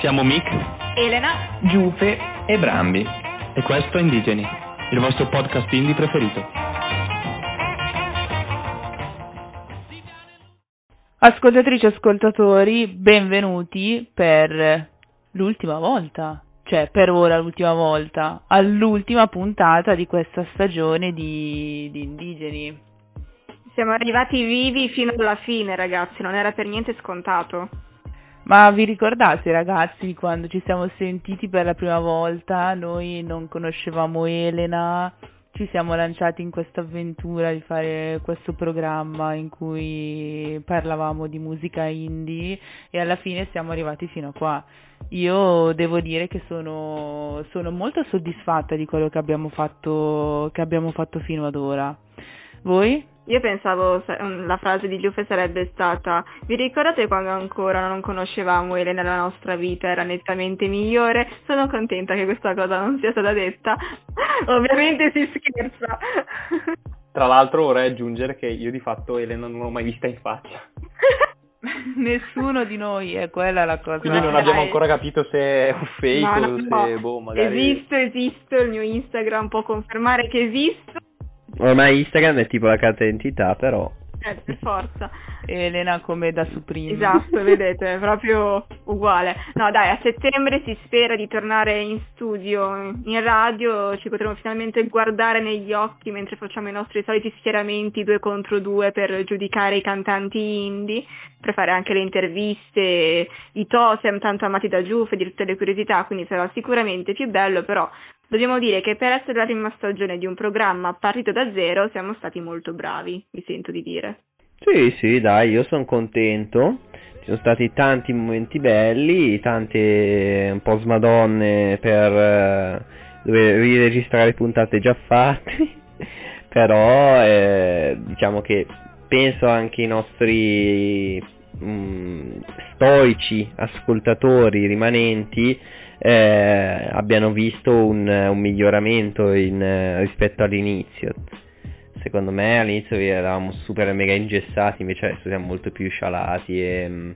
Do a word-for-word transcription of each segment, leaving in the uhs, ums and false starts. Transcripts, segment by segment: siamo Mick, Elena, Giupe e Brambi. E questo è Indigeni, il vostro podcast indie preferito. Ascoltatrici e ascoltatori, benvenuti per l'ultima volta, cioè per ora l'ultima volta, all'ultima puntata di questa stagione di, di Indigeni. Siamo arrivati vivi fino alla fine, ragazzi, non era per niente scontato. Ma vi ricordate, ragazzi, quando ci siamo sentiti per la prima volta? Noi non conoscevamo Elena, ci siamo lanciati in questa avventura di fare questo programma in cui parlavamo di musica indie e alla fine siamo arrivati fino a qua. Io devo dire che sono, sono molto soddisfatta di quello che abbiamo fatto, che abbiamo fatto fino ad ora. Voi? Io pensavo la frase di Giuffe sarebbe stata: vi ricordate quando ancora non conoscevamo Elena, la nostra vita era nettamente migliore? Sono contenta che questa cosa non sia stata detta. Ovviamente si scherza. Tra l'altro vorrei aggiungere che io di fatto Elena non l'ho mai vista in faccia. Nessuno di noi, è quella la cosa. Quindi non abbiamo ancora capito se è un fake no, no, o se no. boh magari. Esisto, esisto, il mio Instagram può confermare che esisto. Ormai Instagram è tipo la carta d'identità, però. Eh, per forza. Elena come da Supreme. Esatto, vedete, è proprio uguale. No, dai, a settembre si spera di tornare in studio, in radio, ci potremo finalmente guardare negli occhi mentre facciamo i nostri soliti schieramenti due contro due per giudicare i cantanti indie, per fare anche le interviste, i totem tanto amati da Giuffe, di tutte le curiosità, quindi sarà sicuramente più bello, però dobbiamo dire che per essere la prima stagione di un programma partito da zero siamo stati molto bravi, mi sento di dire. Sì, sì, dai, io sono contento. Ci sono stati tanti momenti belli, tante un po' smadonne per eh, dover riregistrare puntate già fatte, però eh, diciamo che penso anche i nostri mh, stoici ascoltatori rimanenti Eh, abbiano visto un, un miglioramento in, eh, rispetto all'inizio. Secondo me all'inizio eravamo super mega ingessati, invece adesso siamo molto più scialati e,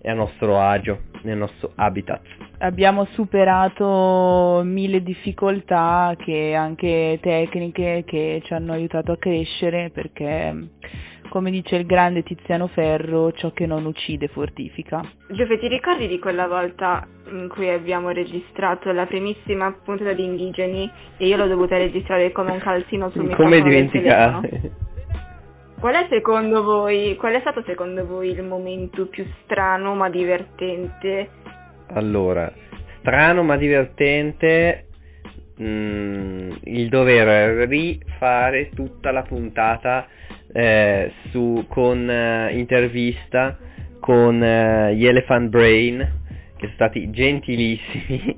e a nostro agio nel nostro habitat. Abbiamo superato mille difficoltà, che anche tecniche, che ci hanno aiutato a crescere, perché come dice il grande Tiziano Ferro, ciò che non uccide fortifica. Giuffe, ti ricordi di quella volta in cui abbiamo registrato la primissima puntata di Indigeni e io l'ho dovuta registrare come un calzino sul microfono? Come dimenticare? Qual è secondo voi, qual è stato secondo voi il momento più strano ma divertente? Allora, strano ma divertente, mh, il dover rifare tutta la puntata Eh, su con eh, intervista con eh, gli Elephant Brain, che sono stati gentilissimi.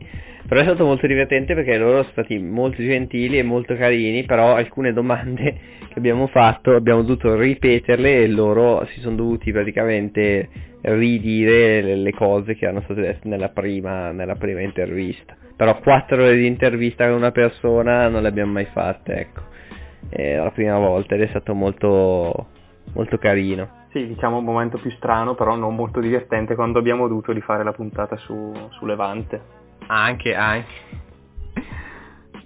Però è stato molto divertente perché loro sono stati molto gentili e molto carini, però alcune domande che abbiamo fatto abbiamo dovuto ripeterle e loro si sono dovuti praticamente ridire le, le cose che erano state dette nella prima, nella prima intervista. Però quattro ore di intervista con una persona non le abbiamo mai fatte, ecco. Era la prima volta ed è stato molto molto carino. Sì, diciamo un momento più strano, però non molto divertente, quando abbiamo dovuto rifare la puntata su, su Levante. Anche, anche.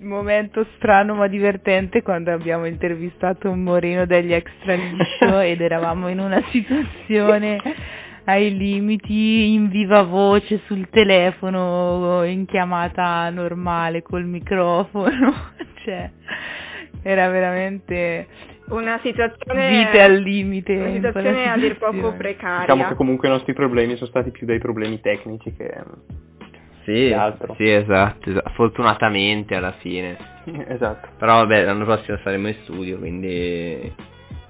Momento strano ma divertente quando abbiamo intervistato un Moreno degli Extraliscio ed eravamo in una situazione ai limiti, in viva voce sul telefono, in chiamata normale col microfono, cioè era veramente una situazione vite al limite, una situazione a dir poco precaria. Diciamo che comunque i nostri problemi sono stati più dei problemi tecnici che sì, che altro. Sì, esatto, esatto, fortunatamente alla fine. Esatto. Però vabbè, l'anno prossimo saremo in studio, quindi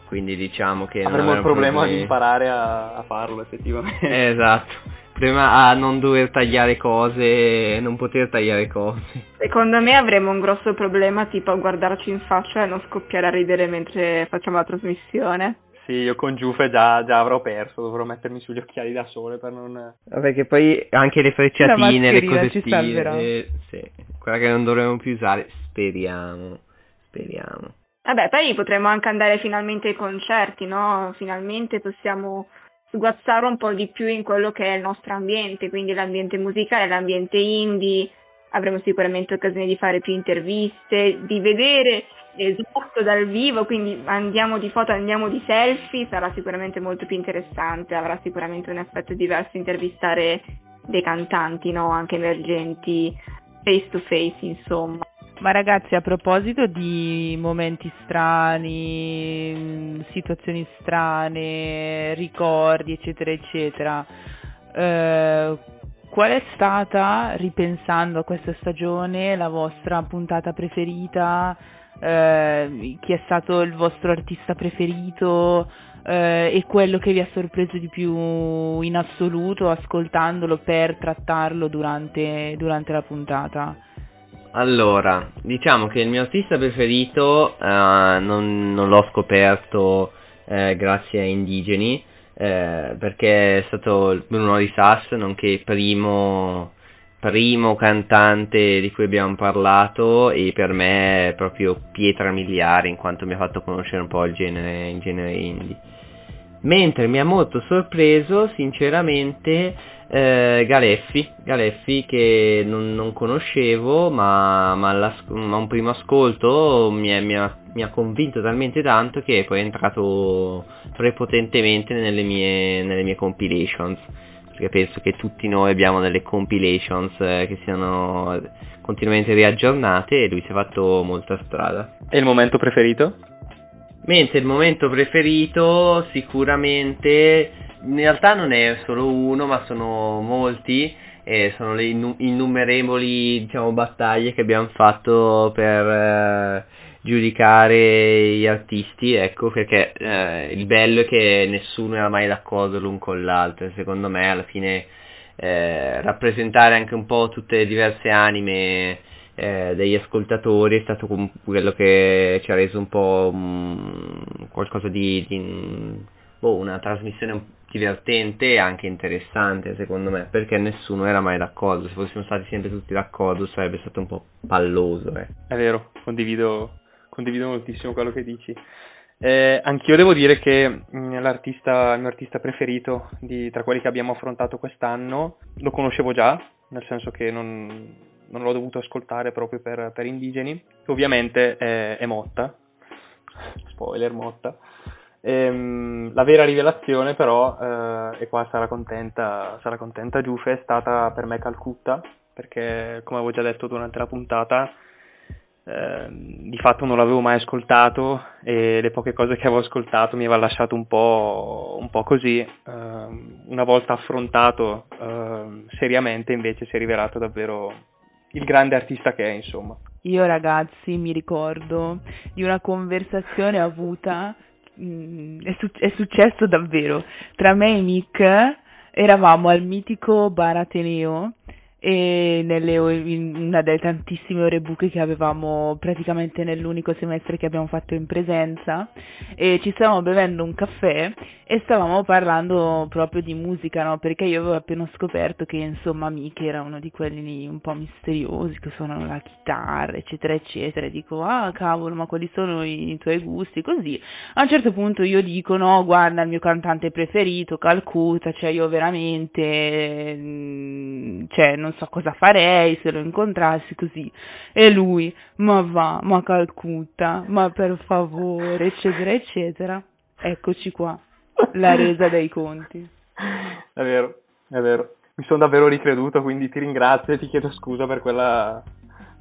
quindi diciamo che avremo il problema di imparare a, a farlo effettivamente. Esatto. Prima a non dover tagliare cose, non poter tagliare cose. Secondo me avremo un grosso problema tipo a guardarci in faccia e non scoppiare a ridere mentre facciamo la trasmissione. Sì, io con Giuffe già, già avrò perso, dovrò mettermi sugli occhiali da sole per non... Vabbè, che poi anche le frecciatine, le cosettine, eh, sì, quella che non dovremmo più usare, speriamo, speriamo. Vabbè, poi potremmo anche andare finalmente ai concerti, no? Finalmente possiamo sguazzare un po' di più in quello che è il nostro ambiente, quindi l'ambiente musicale, l'ambiente indie. Avremo sicuramente occasione di fare più interviste, di vedere l'esatto dal vivo, quindi andiamo di foto, andiamo di selfie, sarà sicuramente molto più interessante, avrà sicuramente un aspetto diverso intervistare dei cantanti, no? Anche emergenti, face to face, insomma. Ma ragazzi, a proposito di momenti strani, situazioni strane, ricordi, eccetera, eccetera, eh, qual è stata, ripensando a questa stagione, la vostra puntata preferita? Eh, chi è stato il vostro artista preferito eh, e quello che vi ha sorpreso di più in assoluto ascoltandolo per trattarlo durante, durante la puntata? Allora, diciamo che il mio artista preferito eh, non, non l'ho scoperto eh, grazie a Indigeni, Eh, perché è stato Bruno Di Sasso, nonché primo, primo cantante di cui abbiamo parlato, e per me è proprio pietra miliare in quanto mi ha fatto conoscere un po' il genere, il genere indie. Mentre mi ha molto sorpreso sinceramente eh, Galeffi, Galeffi che non, non conoscevo, ma, ma, ma un primo ascolto mi è, mi ha mi ha convinto talmente tanto che poi è entrato prepotentemente nelle mie, nelle mie compilations, perché penso che tutti noi abbiamo delle compilations eh, che siano continuamente riaggiornate, e lui si è fatto molta strada. E il momento preferito? Mentre il momento preferito sicuramente in realtà non è solo uno, ma sono molti, e sono le innumerevoli, diciamo, battaglie che abbiamo fatto per eh, giudicare gli artisti, ecco, perché eh, il bello è che nessuno era mai d'accordo l'un con l'altro, e secondo me alla fine eh, rappresentare anche un po' tutte le diverse anime eh, degli ascoltatori è stato quello che ci ha reso un po' mh, qualcosa di, di boh, una trasmissione divertente e anche interessante, secondo me, perché nessuno era mai d'accordo. Se fossimo stati sempre tutti d'accordo sarebbe stato un po' palloso. eh. È vero, condivido Condivido moltissimo quello che dici. Eh, anch'io devo dire che mh, l'artista, il mio artista preferito di, tra quelli che abbiamo affrontato quest'anno, lo conoscevo già, nel senso che non, non l'ho dovuto ascoltare proprio per, per Indigeni. Ovviamente è, è Motta, spoiler Motta. Ehm, la vera rivelazione però, eh, e qua sarà contenta, sarà contenta Giuffe, è stata per me Calcutta, perché come avevo già detto durante la puntata, Eh, di fatto non l'avevo mai ascoltato, e le poche cose che avevo ascoltato mi aveva lasciato un po', un po' così. Eh, una volta affrontato eh, seriamente invece si è rivelato davvero il grande artista che è, insomma. Io ragazzi mi ricordo di una conversazione avuta, mh, è, su- è successo davvero, tra me e Nick. Eravamo al mitico bar Ateneo, e nelle, in una delle tantissime ore buche che avevamo praticamente nell'unico semestre che abbiamo fatto in presenza, e ci stavamo bevendo un caffè e stavamo parlando proprio di musica, no? Perché io avevo appena scoperto che, insomma, Mick era uno di quelli un po' misteriosi che suonano la chitarra, eccetera eccetera, e dico: ah cavolo, ma quali sono i, i tuoi gusti? Così a un certo punto io dico: no guarda, il mio cantante preferito Calcutta, cioè io veramente, cioè non so cosa farei se lo incontrassi così. E lui: ma va, ma Calcutta, ma per favore, eccetera eccetera. Eccoci qua, la resa dei conti. È vero, è vero, mi sono davvero ricreduto, quindi ti ringrazio e ti chiedo scusa per quella,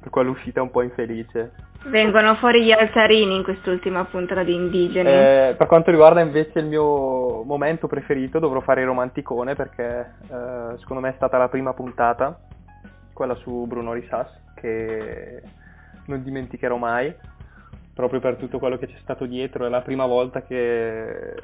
per quell'uscita un po' infelice. Vengono fuori gli altarini in quest'ultima puntata di Indigeni. Eh, per quanto riguarda invece il mio momento preferito, dovrò fare il romanticone, perché eh, secondo me è stata la prima puntata, quella su Brunori S A S, che non dimenticherò mai, proprio per tutto quello che c'è stato dietro. È la prima volta che,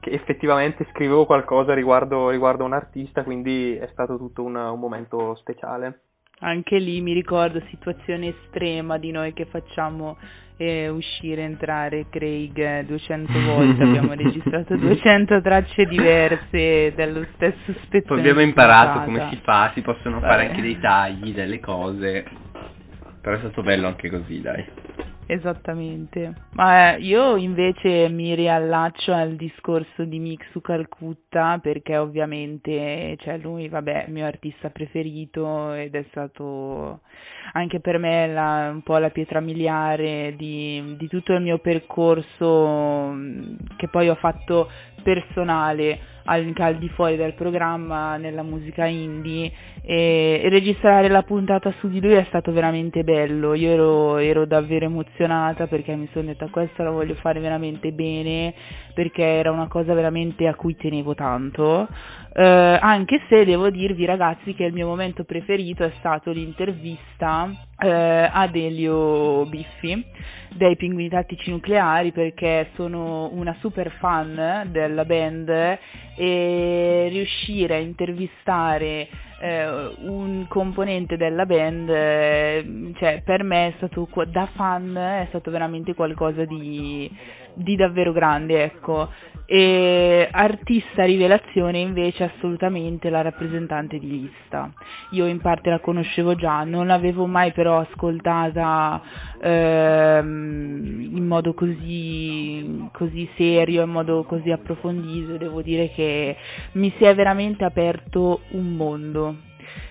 che effettivamente scrivevo qualcosa riguardo, riguardo un artista, quindi è stato tutto un, un momento speciale. Anche lì mi ricordo situazione estrema di noi che facciamo eh, uscire, entrare Craig duecento volte, abbiamo registrato duecento tracce diverse dello stesso spettacolo. Poi abbiamo imparato come si fa, si possono Vabbè. fare anche dei tagli, delle cose, però è stato bello anche così, dai. Esattamente. Ma io invece mi riallaccio al discorso di Mick su Calcutta, perché ovviamente, cioè, lui, vabbè, mio artista preferito, ed è stato anche per me la, un po' la pietra miliare di, di tutto il mio percorso che poi ho fatto personale al, al di fuori del programma, nella musica indie, e, e registrare la puntata su di lui è stato veramente bello. Io ero, ero davvero emozionata, perché mi sono detta questa la voglio fare veramente bene, perché era una cosa veramente a cui tenevo tanto, eh, anche se devo dirvi ragazzi che il mio momento preferito è stato l'intervista eh, Adelio Biffi dei Pinguini Tattici Nucleari, perché sono una super fan della band, e riuscire a intervistare eh, un componente della band, eh, cioè per me è stato, da fan, è stato veramente qualcosa di, di davvero grande, ecco. E artista rivelazione invece assolutamente La Rappresentante di Lista. Io in parte la conoscevo già, non l'avevo mai però ascoltata ehm, in modo così, così serio, in modo così approfondito. Devo dire che mi si è veramente aperto un mondo.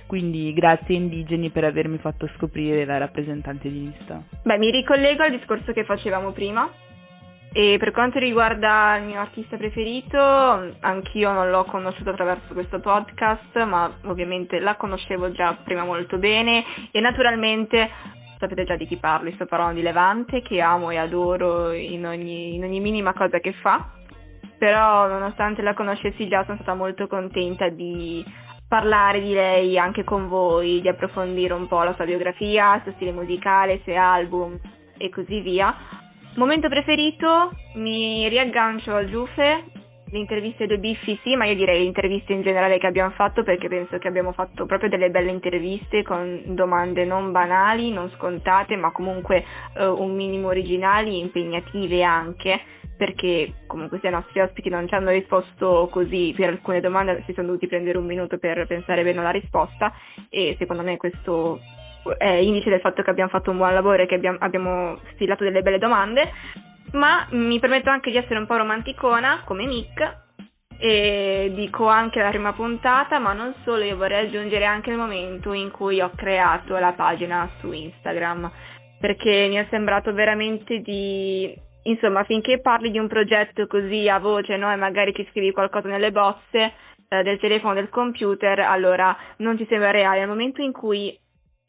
Quindi grazie Indigeni per avermi fatto scoprire La Rappresentante di Lista. Beh, mi ricollego al discorso che facevamo prima. E per quanto riguarda il mio artista preferito, anch'io non l'ho conosciuto attraverso questo podcast, ma ovviamente la conoscevo già prima molto bene, e naturalmente sapete già di chi parlo, sto parlando di Levante, che amo e adoro in ogni, in ogni minima cosa che fa. Però nonostante la conoscessi già, sono stata molto contenta di parlare di lei anche con voi, di approfondire un po' la sua biografia, il suo stile musicale, i suoi album e così via. Momento preferito, mi riaggancio a Giuffe, le interviste dei Biffi sì, ma io direi le interviste in generale che abbiamo fatto, perché penso che abbiamo fatto proprio delle belle interviste con domande non banali, non scontate, ma comunque eh, un minimo originali, impegnative anche, perché comunque se i nostri ospiti non ci hanno risposto così per alcune domande, si sono dovuti prendere un minuto per pensare bene alla risposta, e secondo me questo è indice del fatto che abbiamo fatto un buon lavoro e che abbiamo, abbiamo stilato delle belle domande. Ma mi permetto anche di essere un po' romanticona come Mick, e dico anche la prima puntata, ma non solo, io vorrei aggiungere anche il momento in cui ho creato la pagina su Instagram, perché mi è sembrato veramente di, insomma, finché parli di un progetto così a voce, no, e magari ti scrivi qualcosa nelle bozze eh, del telefono, del computer, allora non ti sembra reale. Al momento in cui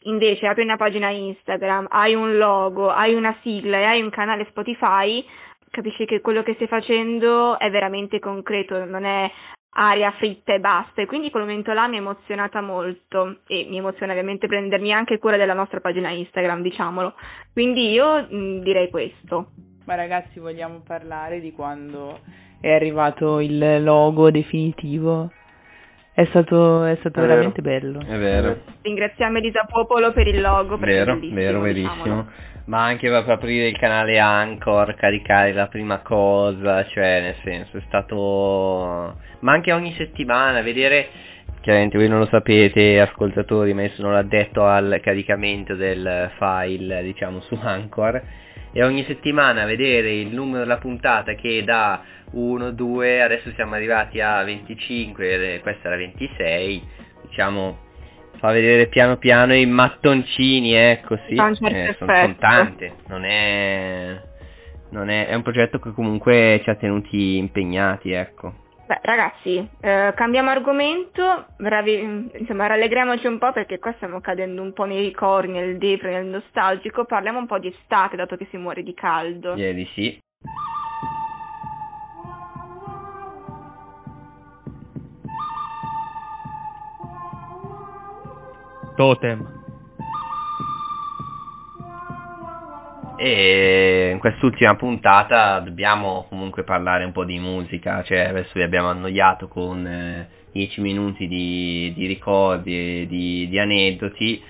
invece apri una pagina Instagram, hai un logo, hai una sigla e hai un canale Spotify, capisci che quello che stai facendo è veramente concreto, non è aria fritta e basta, e quindi quel momento là mi è emozionata molto, e mi emoziona ovviamente prendermi anche cura della nostra pagina Instagram, diciamolo. Quindi io mh, direi questo. Ma ragazzi, vogliamo parlare di quando è arrivato il logo definitivo? È stato, è stato è veramente vero, bello. È vero. Ringraziamo Elisa Popolo per il logo. Vero, vero, verissimo. Diciamolo. Ma anche per aprire il canale Anchor, caricare la prima cosa, cioè nel senso è stato. Ma anche ogni settimana vedere. Chiaramente voi non lo sapete, ascoltatori, ma io sono l'addetto al caricamento del file, diciamo, su Anchor. E ogni settimana vedere il numero della puntata che da uno, due, adesso siamo arrivati a venticinque, questa era ventisei, diciamo, fa vedere piano piano i mattoncini, ecco, sì, eh, sono, sono tante, non è, non è, è un progetto che comunque ci ha tenuti impegnati, ecco. Beh, ragazzi, eh, cambiamo argomento, bravi, insomma, rallegriamoci un po', perché qua stiamo cadendo un po' nei ricordi, nel depre, nel nostalgico. Parliamo un po' di estate, dato che si muore di caldo. Ieri sì. Totem. E in quest'ultima puntata dobbiamo comunque parlare un po' di musica, cioè adesso vi abbiamo annoiato con eh, dieci minuti di, di ricordi e di, di aneddoti,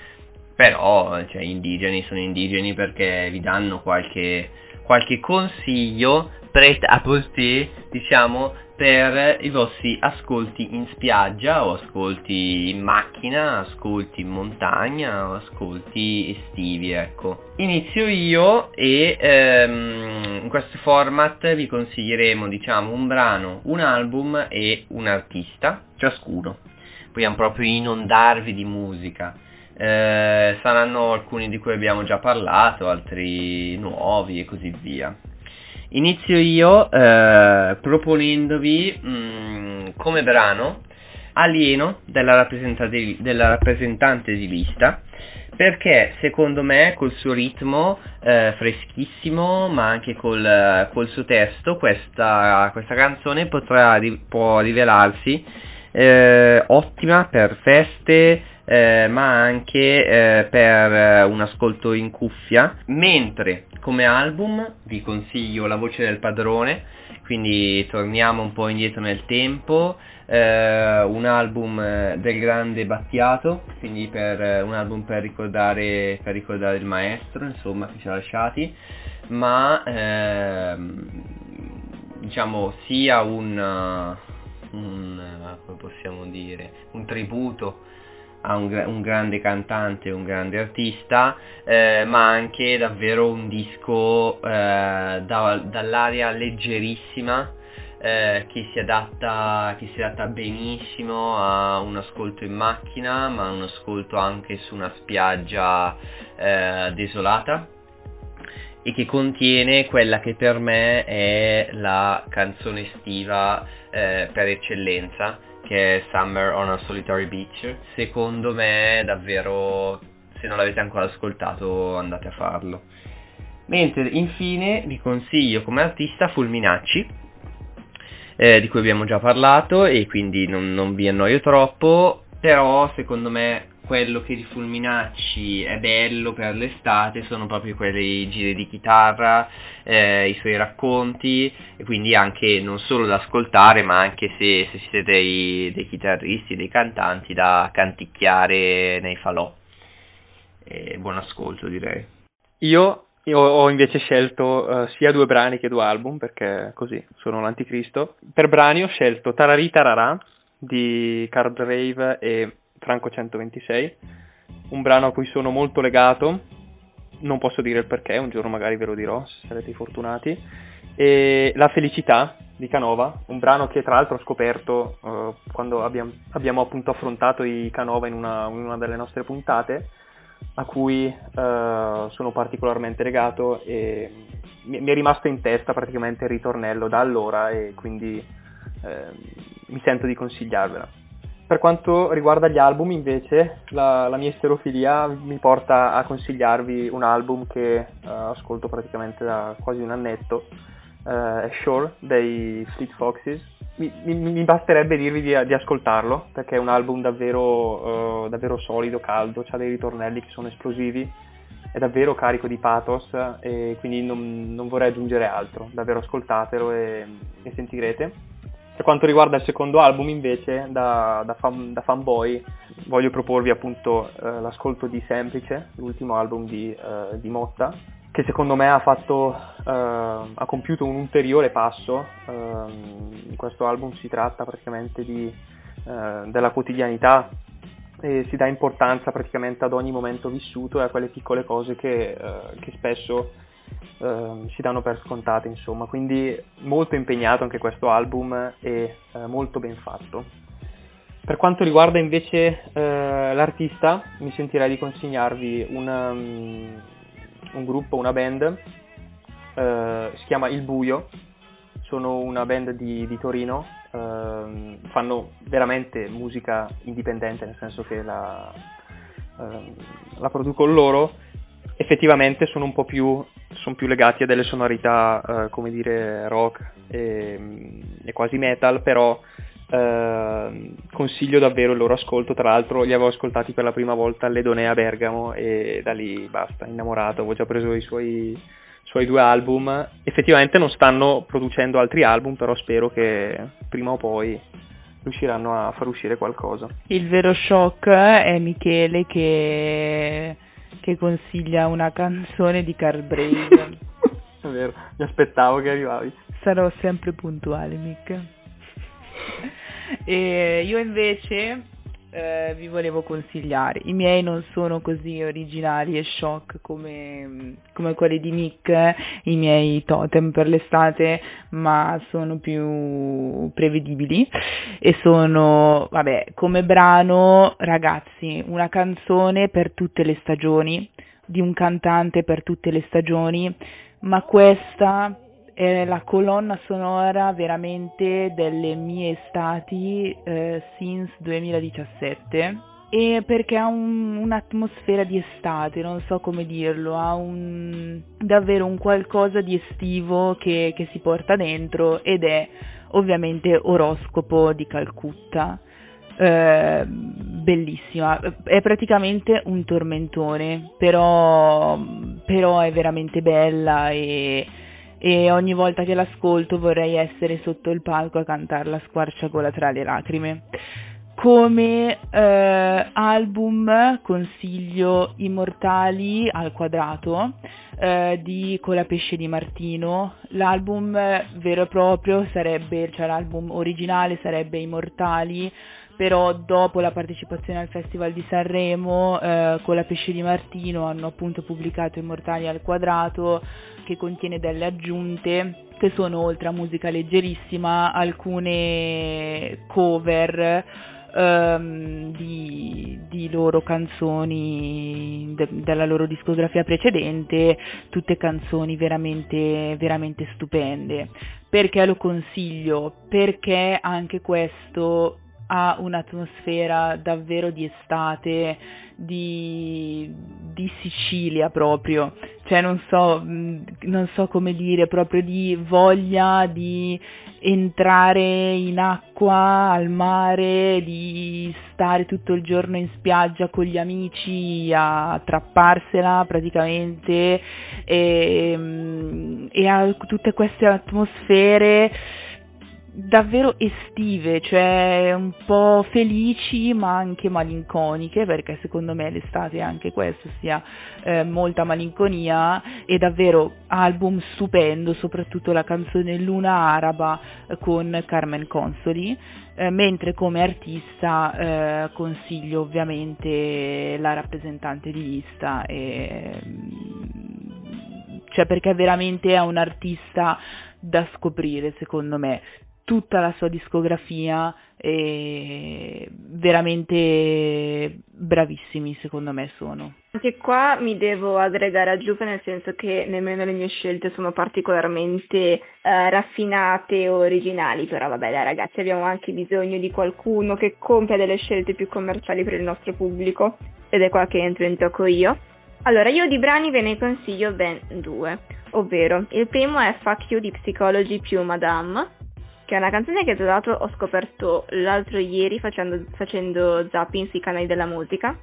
però cioè, Indigeni sono Indigeni perché vi danno qualche, qualche consiglio pret a portée, diciamo, per i vostri ascolti in spiaggia o ascolti in macchina, ascolti in montagna o ascolti estivi, ecco. Inizio io e ehm, in questo format vi consiglieremo, diciamo, un brano, un album e un artista ciascuno. Vogliamo proprio inondarvi di musica. Eh, saranno alcuni di cui abbiamo già parlato, altri nuovi e così via. Inizio io eh, proponendovi mh, come brano Alieno della rappresentante, della rappresentante di lista, perché secondo me col suo ritmo eh, freschissimo, ma anche col, col suo testo, questa, questa canzone potrà, può rivelarsi eh, ottima per feste, Eh, ma anche eh, per un ascolto in cuffia. Mentre come album vi consiglio La voce del padrone, quindi torniamo un po' indietro nel tempo, eh, un album del grande Battiato, quindi per, un album per ricordare, per ricordare il maestro, insomma, che ci ha lasciati, ma ehm, diciamo sia un, un come possiamo dire, un tributo a un, un grande cantante, un grande artista, eh, ma anche davvero un disco eh, da, dall'aria leggerissima eh, che si adatta che si adatta benissimo a un ascolto in macchina, ma un ascolto anche su una spiaggia eh, desolata, e che contiene quella che per me è la canzone estiva eh, per eccellenza, che è Summer on a Solitary Beach. Secondo me davvero, se non l'avete ancora ascoltato, andate a farlo. Mentre infine vi consiglio come artista Fulminacci, eh, di cui abbiamo già parlato e quindi non, non vi annoio troppo, però secondo me quello che di Fulminacci è bello per l'estate sono proprio quei giri di chitarra, eh, i suoi racconti, e quindi anche non solo da ascoltare, ma anche se, se siete dei, dei chitarristi, dei cantanti, da canticchiare nei falò. Eh, buon ascolto, direi. Io, io ho invece scelto eh, sia due brani che due album, perché così sono l'anticristo. Per brani ho scelto Tararì Tararà di Carl Brave e Franco centoventisei, un brano a cui sono molto legato, non posso dire il perché, un giorno magari ve lo dirò se sarete fortunati, e La felicità di Canova, un brano che tra l'altro ho scoperto uh, quando abbiamo, abbiamo appunto affrontato i Canova in una, in una delle nostre puntate, a cui uh, sono particolarmente legato e mi, mi è rimasto in testa praticamente il ritornello da allora, e quindi uh, mi sento di consigliarvela. Per quanto riguarda gli album invece, la, la mia esterofilia mi porta a consigliarvi un album che uh, ascolto praticamente da quasi un annetto, uh, Shore dei Fleet Foxes. Mi, mi, mi basterebbe dirvi di, di ascoltarlo, perché è un album davvero, uh, davvero solido, caldo, ha dei ritornelli che sono esplosivi, è davvero carico di pathos, e quindi non, non vorrei aggiungere altro, davvero ascoltatelo e, e sentirete. Per quanto riguarda il secondo album invece, da, da, fan, da fanboy, voglio proporvi appunto eh, l'ascolto di Semplice, l'ultimo album di, eh, di Motta, che secondo me ha fatto, eh, ha compiuto un ulteriore passo. Eh, in questo album si tratta praticamente di, eh, della quotidianità, e si dà importanza praticamente ad ogni momento vissuto e a quelle piccole cose che, eh, che spesso Uh, si danno per scontate, insomma. Quindi molto impegnato anche questo album e uh, molto ben fatto. Per quanto riguarda invece uh, l'artista, mi sentirei di consegnarvi una, um, un gruppo, una band, uh, si chiama Il Buio, sono una band di, di Torino, uh, fanno veramente musica indipendente, nel senso che la, uh, la produco loro. Effettivamente sono un po' più, sono più legati a delle sonorità, eh, come dire, rock e, e quasi metal, però eh, consiglio davvero il loro ascolto. Tra l'altro li avevo ascoltati per la prima volta all'Edonea a Bergamo e da lì basta, innamorato, avevo già preso i suoi, suoi due album. Effettivamente non stanno producendo altri album, però spero che prima o poi riusciranno a far uscire qualcosa. Il vero shock è Michele che... che consiglia una canzone di Carl Brave. È vero, mi aspettavo che arrivavi. Sarò sempre puntuale, Mick. E io invece eh, vi volevo consigliare, i miei non sono così originali e shock come, come quelli di Nick, i miei totem per l'estate, ma sono più prevedibili e sono, vabbè, come brano, ragazzi, una canzone per tutte le stagioni, di un cantante per tutte le stagioni, ma questa è la colonna sonora veramente delle mie estati eh, since duemiladiciassette, e perché ha un, un'atmosfera di estate, non so come dirlo, ha un davvero un qualcosa di estivo che, che si porta dentro, ed è ovviamente Oroscopo di Calcutta. Eh, bellissima, è praticamente un tormentone, però, però è veramente bella, e, e ogni volta che l'ascolto vorrei essere sotto il palco a cantarla a squarciagola tra le lacrime. Come eh, album consiglio Immortali al quadrato eh, di Colapesce di Martino. L'album vero e proprio sarebbe, cioè l'album originale sarebbe Immortali, però dopo la partecipazione al Festival di Sanremo eh, Colapesce di Martino hanno appunto pubblicato Immortali al quadrato, che contiene delle aggiunte che sono, oltre a musica leggerissima, alcune cover um, di, di loro canzoni, de, della loro discografia precedente, tutte canzoni veramente, veramente stupende. Perché lo consiglio? Perché anche questo ha un'atmosfera davvero di estate, di, di Sicilia proprio, cioè non so, non so come dire, proprio di voglia di entrare in acqua, al mare, di stare tutto il giorno in spiaggia con gli amici a trapparsela praticamente, e, e ha tutte queste atmosfere davvero estive, cioè un po' felici ma anche malinconiche, perché secondo me l'estate anche questo sia eh, molta malinconia. E davvero album stupendo, soprattutto la canzone Luna Araba con Carmen Consoli, eh, mentre come artista eh, consiglio ovviamente La Rappresentante di Lista, e, cioè perché veramente è un artista da scoprire secondo me, tutta la sua discografia è veramente bravissimi, secondo me sono. Anche qua mi devo aggregare a Giuseppe, nel senso che nemmeno le mie scelte sono particolarmente eh, raffinate o originali, però vabbè dai ragazzi, abbiamo anche bisogno di qualcuno che compia delle scelte più commerciali per il nostro pubblico, ed è qua che entro in tocco io. Allora, io di brani ve ne consiglio ben due, ovvero il primo è Fuck You di Psychology più Madame, che è una canzone che tra l'altro ho scoperto l'altro ieri facendo, facendo zapping sui canali della musica,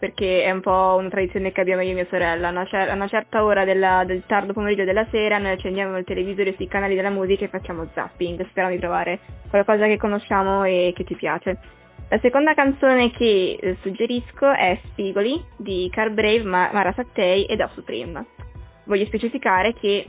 perché è un po' una tradizione che abbiamo io e mia sorella, a una, cer- una certa ora della, del tardo pomeriggio della sera noi accendiamo il televisore sui canali della musica e facciamo zapping, sperando di trovare qualcosa che conosciamo e che ci piace. La seconda canzone che eh, suggerisco è Spigoli di Carl Brave, Ma- Mara Sattei e The Supreme. Voglio specificare che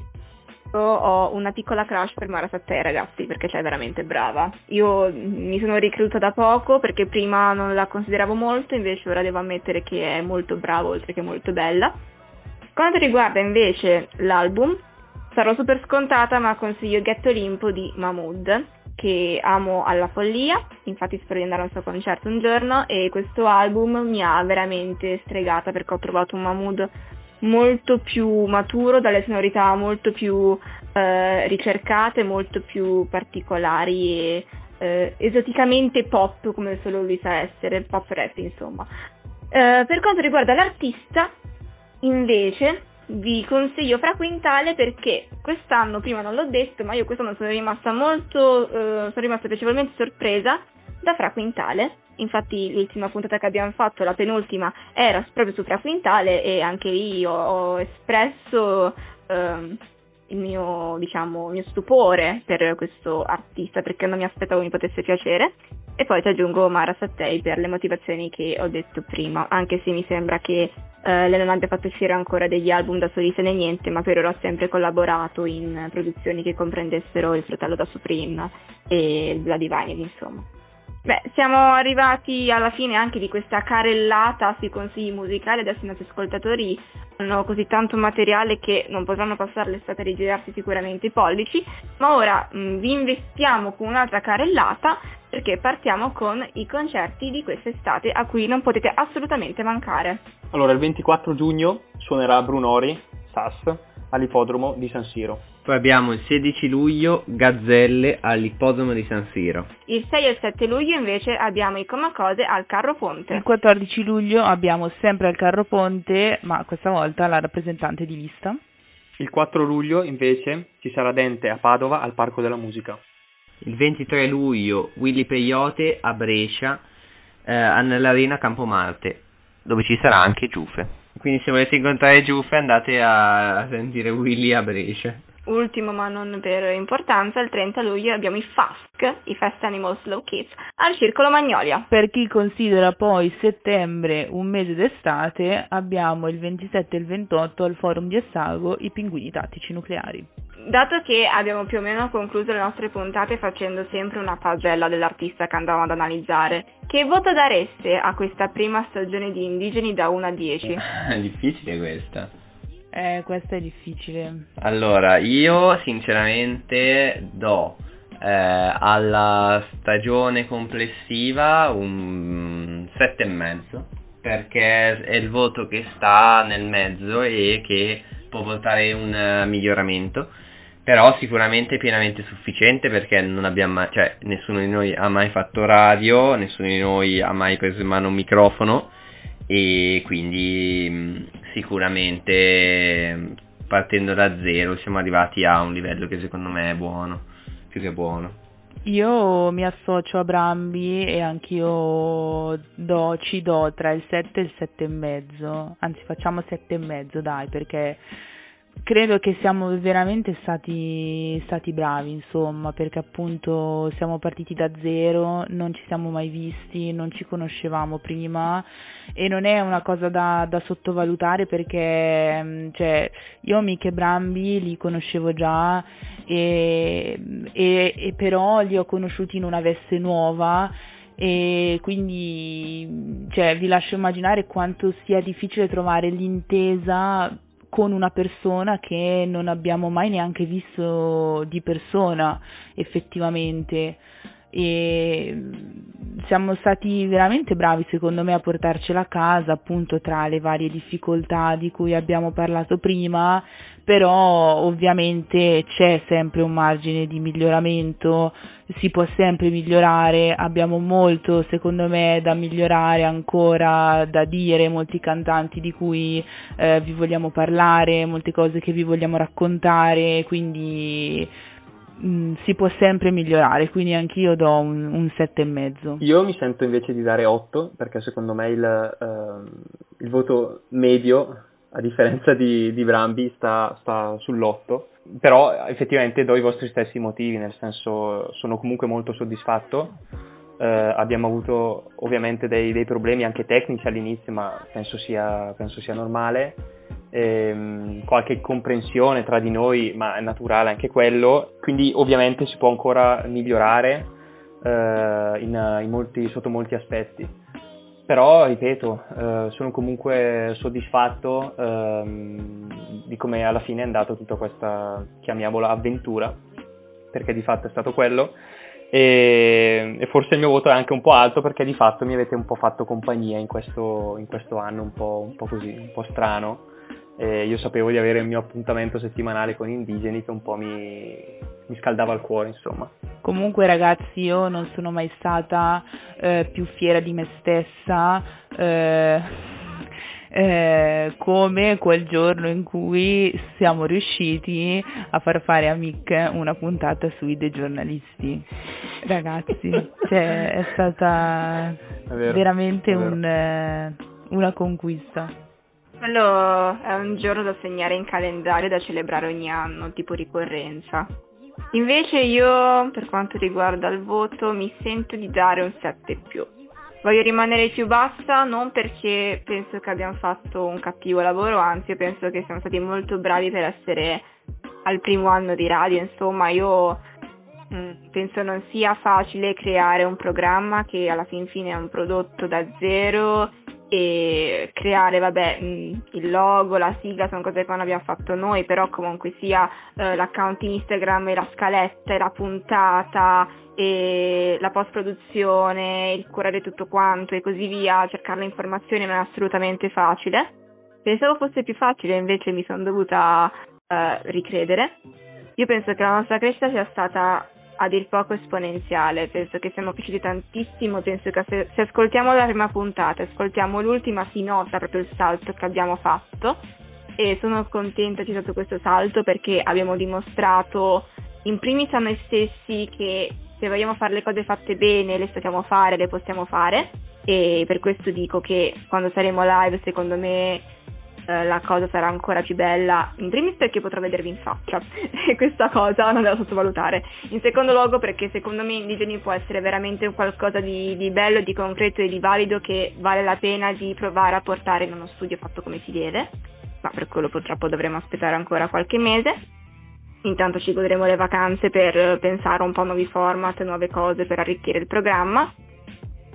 ho una piccola crush per Mara Sattei, ragazzi, perché cioè è veramente brava. Io mi sono ricreduta da poco, perché prima non la consideravo molto, invece ora devo ammettere che è molto brava, oltre che molto bella. Quanto riguarda invece l'album, sarò super scontata, ma consiglio Ghetto Limpo di Mahmood, che amo alla follia, infatti spero di andare a un suo concerto un giorno, e questo album mi ha veramente stregata, perché ho trovato un Mahmood molto più maturo, dalle sonorità molto più eh, ricercate, molto più particolari e eh, esoticamente pop, come solo lui sa essere, pop rap insomma. Eh, per quanto riguarda l'artista invece vi consiglio Fra Quintale, perché quest'anno, prima non l'ho detto, ma io quest'anno sono rimasta molto, eh, sono rimasta piacevolmente sorpresa da Fra Quintale. Infatti l'ultima puntata che abbiamo fatto, la penultima, era proprio su Fra Quintale, e anche lì ho, ho espresso eh, il mio, diciamo, il mio stupore per questo artista, perché non mi aspettavo mi potesse piacere. E poi ti aggiungo Mara Sattei per le motivazioni che ho detto prima, anche se mi sembra che Eh, lei non abbia fatto uscire ancora degli album da solista né niente, ma per ora ha sempre collaborato in produzioni che comprendessero il fratello da Supreme e la Divinity, insomma. Beh, siamo arrivati alla fine anche di questa carellata sui consigli musicali. Adesso i nostri ascoltatori hanno così tanto materiale che non potranno passare l'estate a rigirarsi sicuramente i pollici, ma ora mh, vi investiamo con un'altra carellata, perché partiamo con i concerti di quest'estate a cui non potete assolutamente mancare. Allora, il ventiquattro giugno suonerà Brunori S A S all'Ippodromo di San Siro. Poi abbiamo il sedici luglio Gazzelle all'Ippodromo di San Siro. Il sei e il sette luglio invece abbiamo i Comacode al Carro Ponte. Il quattordici luglio abbiamo sempre al Carro Ponte, ma questa volta La Rappresentante di Lista. Il quattro luglio invece ci sarà Dente a Padova al Parco della Musica. Il ventitré luglio Willy Peyote a Brescia eh, nell'Arena Campomarte, dove ci sarà anche Giuffe. Quindi se volete incontrare Giuffe andate a sentire Willy a Brescia. Ultimo ma non per importanza, il trenta luglio abbiamo i F A S C, i Fast Animal Slow Kids, al Circolo Magnolia. Per chi considera poi settembre un mese d'estate, abbiamo il ventisette e il ventotto al Forum di Assago i Pinguini Tattici Nucleari. Dato che abbiamo più o meno concluso le nostre puntate facendo sempre una pagella dell'artista che andavamo ad analizzare, che voto dareste a questa prima stagione di Indigeni da uno a dieci? È difficile questa. Eh, questo è difficile. Allora, io sinceramente do eh, alla stagione complessiva un sette e mezzo, perché è il voto che sta nel mezzo e che può portare un miglioramento, però sicuramente pienamente sufficiente, perché non abbiamo mai, cioè nessuno di noi ha mai fatto radio, nessuno di noi ha mai preso in mano un microfono, e quindi sicuramente partendo da zero siamo arrivati a un livello che secondo me è buono, più che buono. Io mi associo a Brambi e anch'io do, ci do tra il sette e il sette e mezzo, anzi facciamo sette e mezzo dai, perché credo che siamo veramente stati, stati bravi, insomma, perché appunto siamo partiti da zero, non ci siamo mai visti, non ci conoscevamo prima, e non è una cosa da, da sottovalutare, perché cioè, io Mick e Brambi li conoscevo già, e, e, e però li ho conosciuti in una veste nuova, e quindi cioè, vi lascio immaginare quanto sia difficile trovare l'intesa con una persona che non abbiamo mai neanche visto di persona effettivamente, e siamo stati veramente bravi secondo me a portarcela a casa, appunto tra le varie difficoltà di cui abbiamo parlato prima, però ovviamente c'è sempre un margine di miglioramento, si può sempre migliorare, abbiamo molto secondo me da migliorare ancora, da dire, molti cantanti di cui eh, vi vogliamo parlare, molte cose che vi vogliamo raccontare, quindi mh, si può sempre migliorare, quindi anch'io do un, un sette e mezzo. Io mi sento invece di dare otto, perché secondo me il, eh, il voto medio, a differenza di, di Brambi, sta, sta sull'otto. Però effettivamente do i vostri stessi motivi, nel senso sono comunque molto soddisfatto, eh, abbiamo avuto ovviamente dei, dei problemi anche tecnici all'inizio, ma penso sia, penso sia normale, ehm, qualche incomprensione tra di noi, ma è naturale anche quello, quindi ovviamente si può ancora migliorare eh, in, in molti, sotto molti aspetti. Però, ripeto, eh, sono comunque soddisfatto ehm, di come alla fine è andata tutta questa, chiamiamola, avventura, perché di fatto è stato quello, e, e forse il mio voto è anche un po' alto, perché di fatto mi avete un po' fatto compagnia in questo, in questo anno un po', un po' così, un po' strano. Eh, io sapevo di avere il mio appuntamento settimanale con Indigeni che un po' mi, mi scaldava il cuore, insomma. Comunque ragazzi, io non sono mai stata eh, più fiera di me stessa eh, eh, come quel giorno in cui siamo riusciti a far fare a Mick una puntata sui dei giornalisti. Ragazzi, cioè, è stata è vero, veramente è vero. Un, eh, una conquista. Quello è un giorno da segnare in calendario, da celebrare ogni anno, tipo ricorrenza. Invece io, per quanto riguarda il voto, mi sento di dare un sette più. Voglio rimanere più bassa non perché penso che abbiamo fatto un cattivo lavoro, anzi penso che siamo stati molto bravi per essere al primo anno di radio, insomma io mh, penso non sia facile creare un programma che alla fin fine è un prodotto da zero e creare vabbè mh, il logo, la sigla sono cose che non abbiamo fatto noi, però comunque sia eh, l'account Instagram e la scaletta e la puntata e la post produzione, il curare tutto quanto e così via, cercare le informazioni non è assolutamente facile. Pensavo fosse più facile, invece mi sono dovuta eh, ricredere. Io penso che la nostra crescita sia stata a dir poco esponenziale, penso che siamo cresciuti tantissimo, penso che se, se ascoltiamo la prima puntata, ascoltiamo l'ultima, si nota proprio il salto che abbiamo fatto e sono contenta che ci sia stato questo salto perché abbiamo dimostrato in primis a noi stessi che se vogliamo fare le cose fatte bene, le sappiamo fare, le possiamo fare e per questo dico che quando saremo live secondo me eh, la cosa sarà ancora più bella, in primis perché potrò vedervi in faccia e questa cosa non devo sottovalutare, in secondo luogo perché secondo me Indigeni può essere veramente un qualcosa di, di bello, di concreto e di valido che vale la pena di provare a portare in uno studio fatto come si deve, ma per quello purtroppo dovremo aspettare ancora qualche mese. Intanto ci godremo le vacanze per pensare un po' a nuovi format, nuove cose per arricchire il programma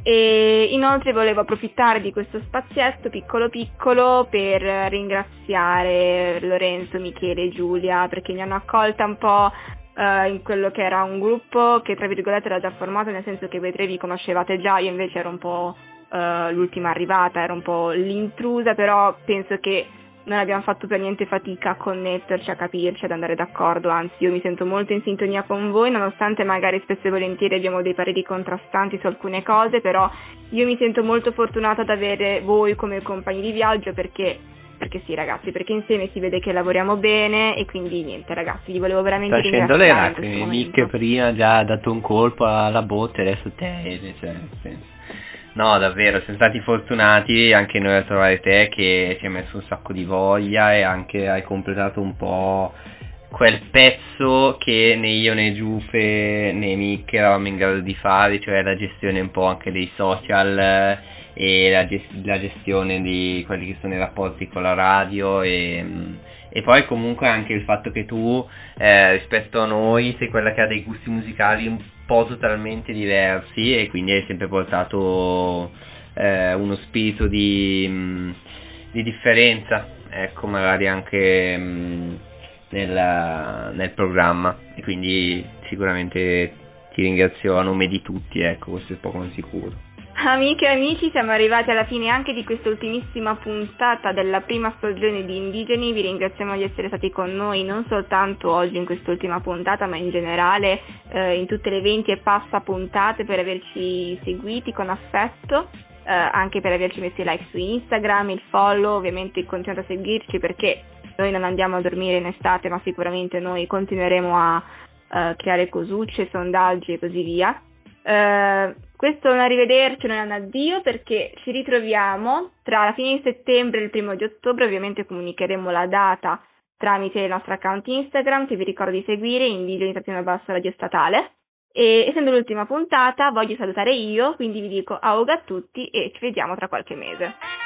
e inoltre volevo approfittare di questo spazietto piccolo piccolo per ringraziare Lorenzo, Michele e Giulia perché mi hanno accolta un po' eh, in quello che era un gruppo che tra virgolette era già formato, nel senso che voi tre vi conoscevate già, io invece ero un po' eh, l'ultima arrivata, ero un po' l'intrusa, però penso che non abbiamo fatto per niente fatica a connetterci, a capirci, ad andare d'accordo, anzi io mi sento molto in sintonia con voi, nonostante magari spesso e volentieri abbiamo dei pareri contrastanti su alcune cose, però io mi sento molto fortunata ad avere voi come compagni di viaggio perché, perché sì ragazzi, perché insieme si vede che lavoriamo bene e quindi niente ragazzi, vi volevo veramente ringraziare. Sta scendendo le lacrime, Nick prima già ha dato un colpo alla botte, adesso te, cioè nel senso. No, davvero, siamo stati fortunati anche noi a trovare te che ci hai messo un sacco di voglia e anche hai completato un po' quel pezzo che né io né Giuffe né Mick eravamo in grado di fare, cioè la gestione un po' anche dei social e la, gest- la gestione di quelli che sono i rapporti con la radio e... E poi comunque anche il fatto che tu eh, rispetto a noi sei quella che ha dei gusti musicali un po' totalmente diversi e quindi hai sempre portato eh, uno spirito di, mh, di differenza, ecco, magari anche mh, nel, nel programma e quindi sicuramente ti ringrazio a nome di tutti, ecco, questo è poco sicuro. Amiche e amici, siamo arrivati alla fine anche di questa ultimissima puntata della prima stagione di Indigeni, vi ringraziamo di essere stati con noi non soltanto oggi in quest'ultima puntata ma in generale eh, in tutte le venti e passa puntate per averci seguiti con affetto, eh, anche per averci messo i like su Instagram, il follow, ovviamente continuate a seguirci perché noi non andiamo a dormire in estate ma sicuramente noi continueremo a eh, creare cosucce, sondaggi e così via. Uh, questo è un arrivederci, non è un addio perché ci ritroviamo tra la fine di settembre e il primo di ottobre, ovviamente comunicheremo la data tramite il nostro account Instagram che vi ricordo di seguire, Indigeni trattino basso radio statale, e essendo l'ultima puntata voglio salutare io, quindi vi dico auga a tutti e ci vediamo tra qualche mese.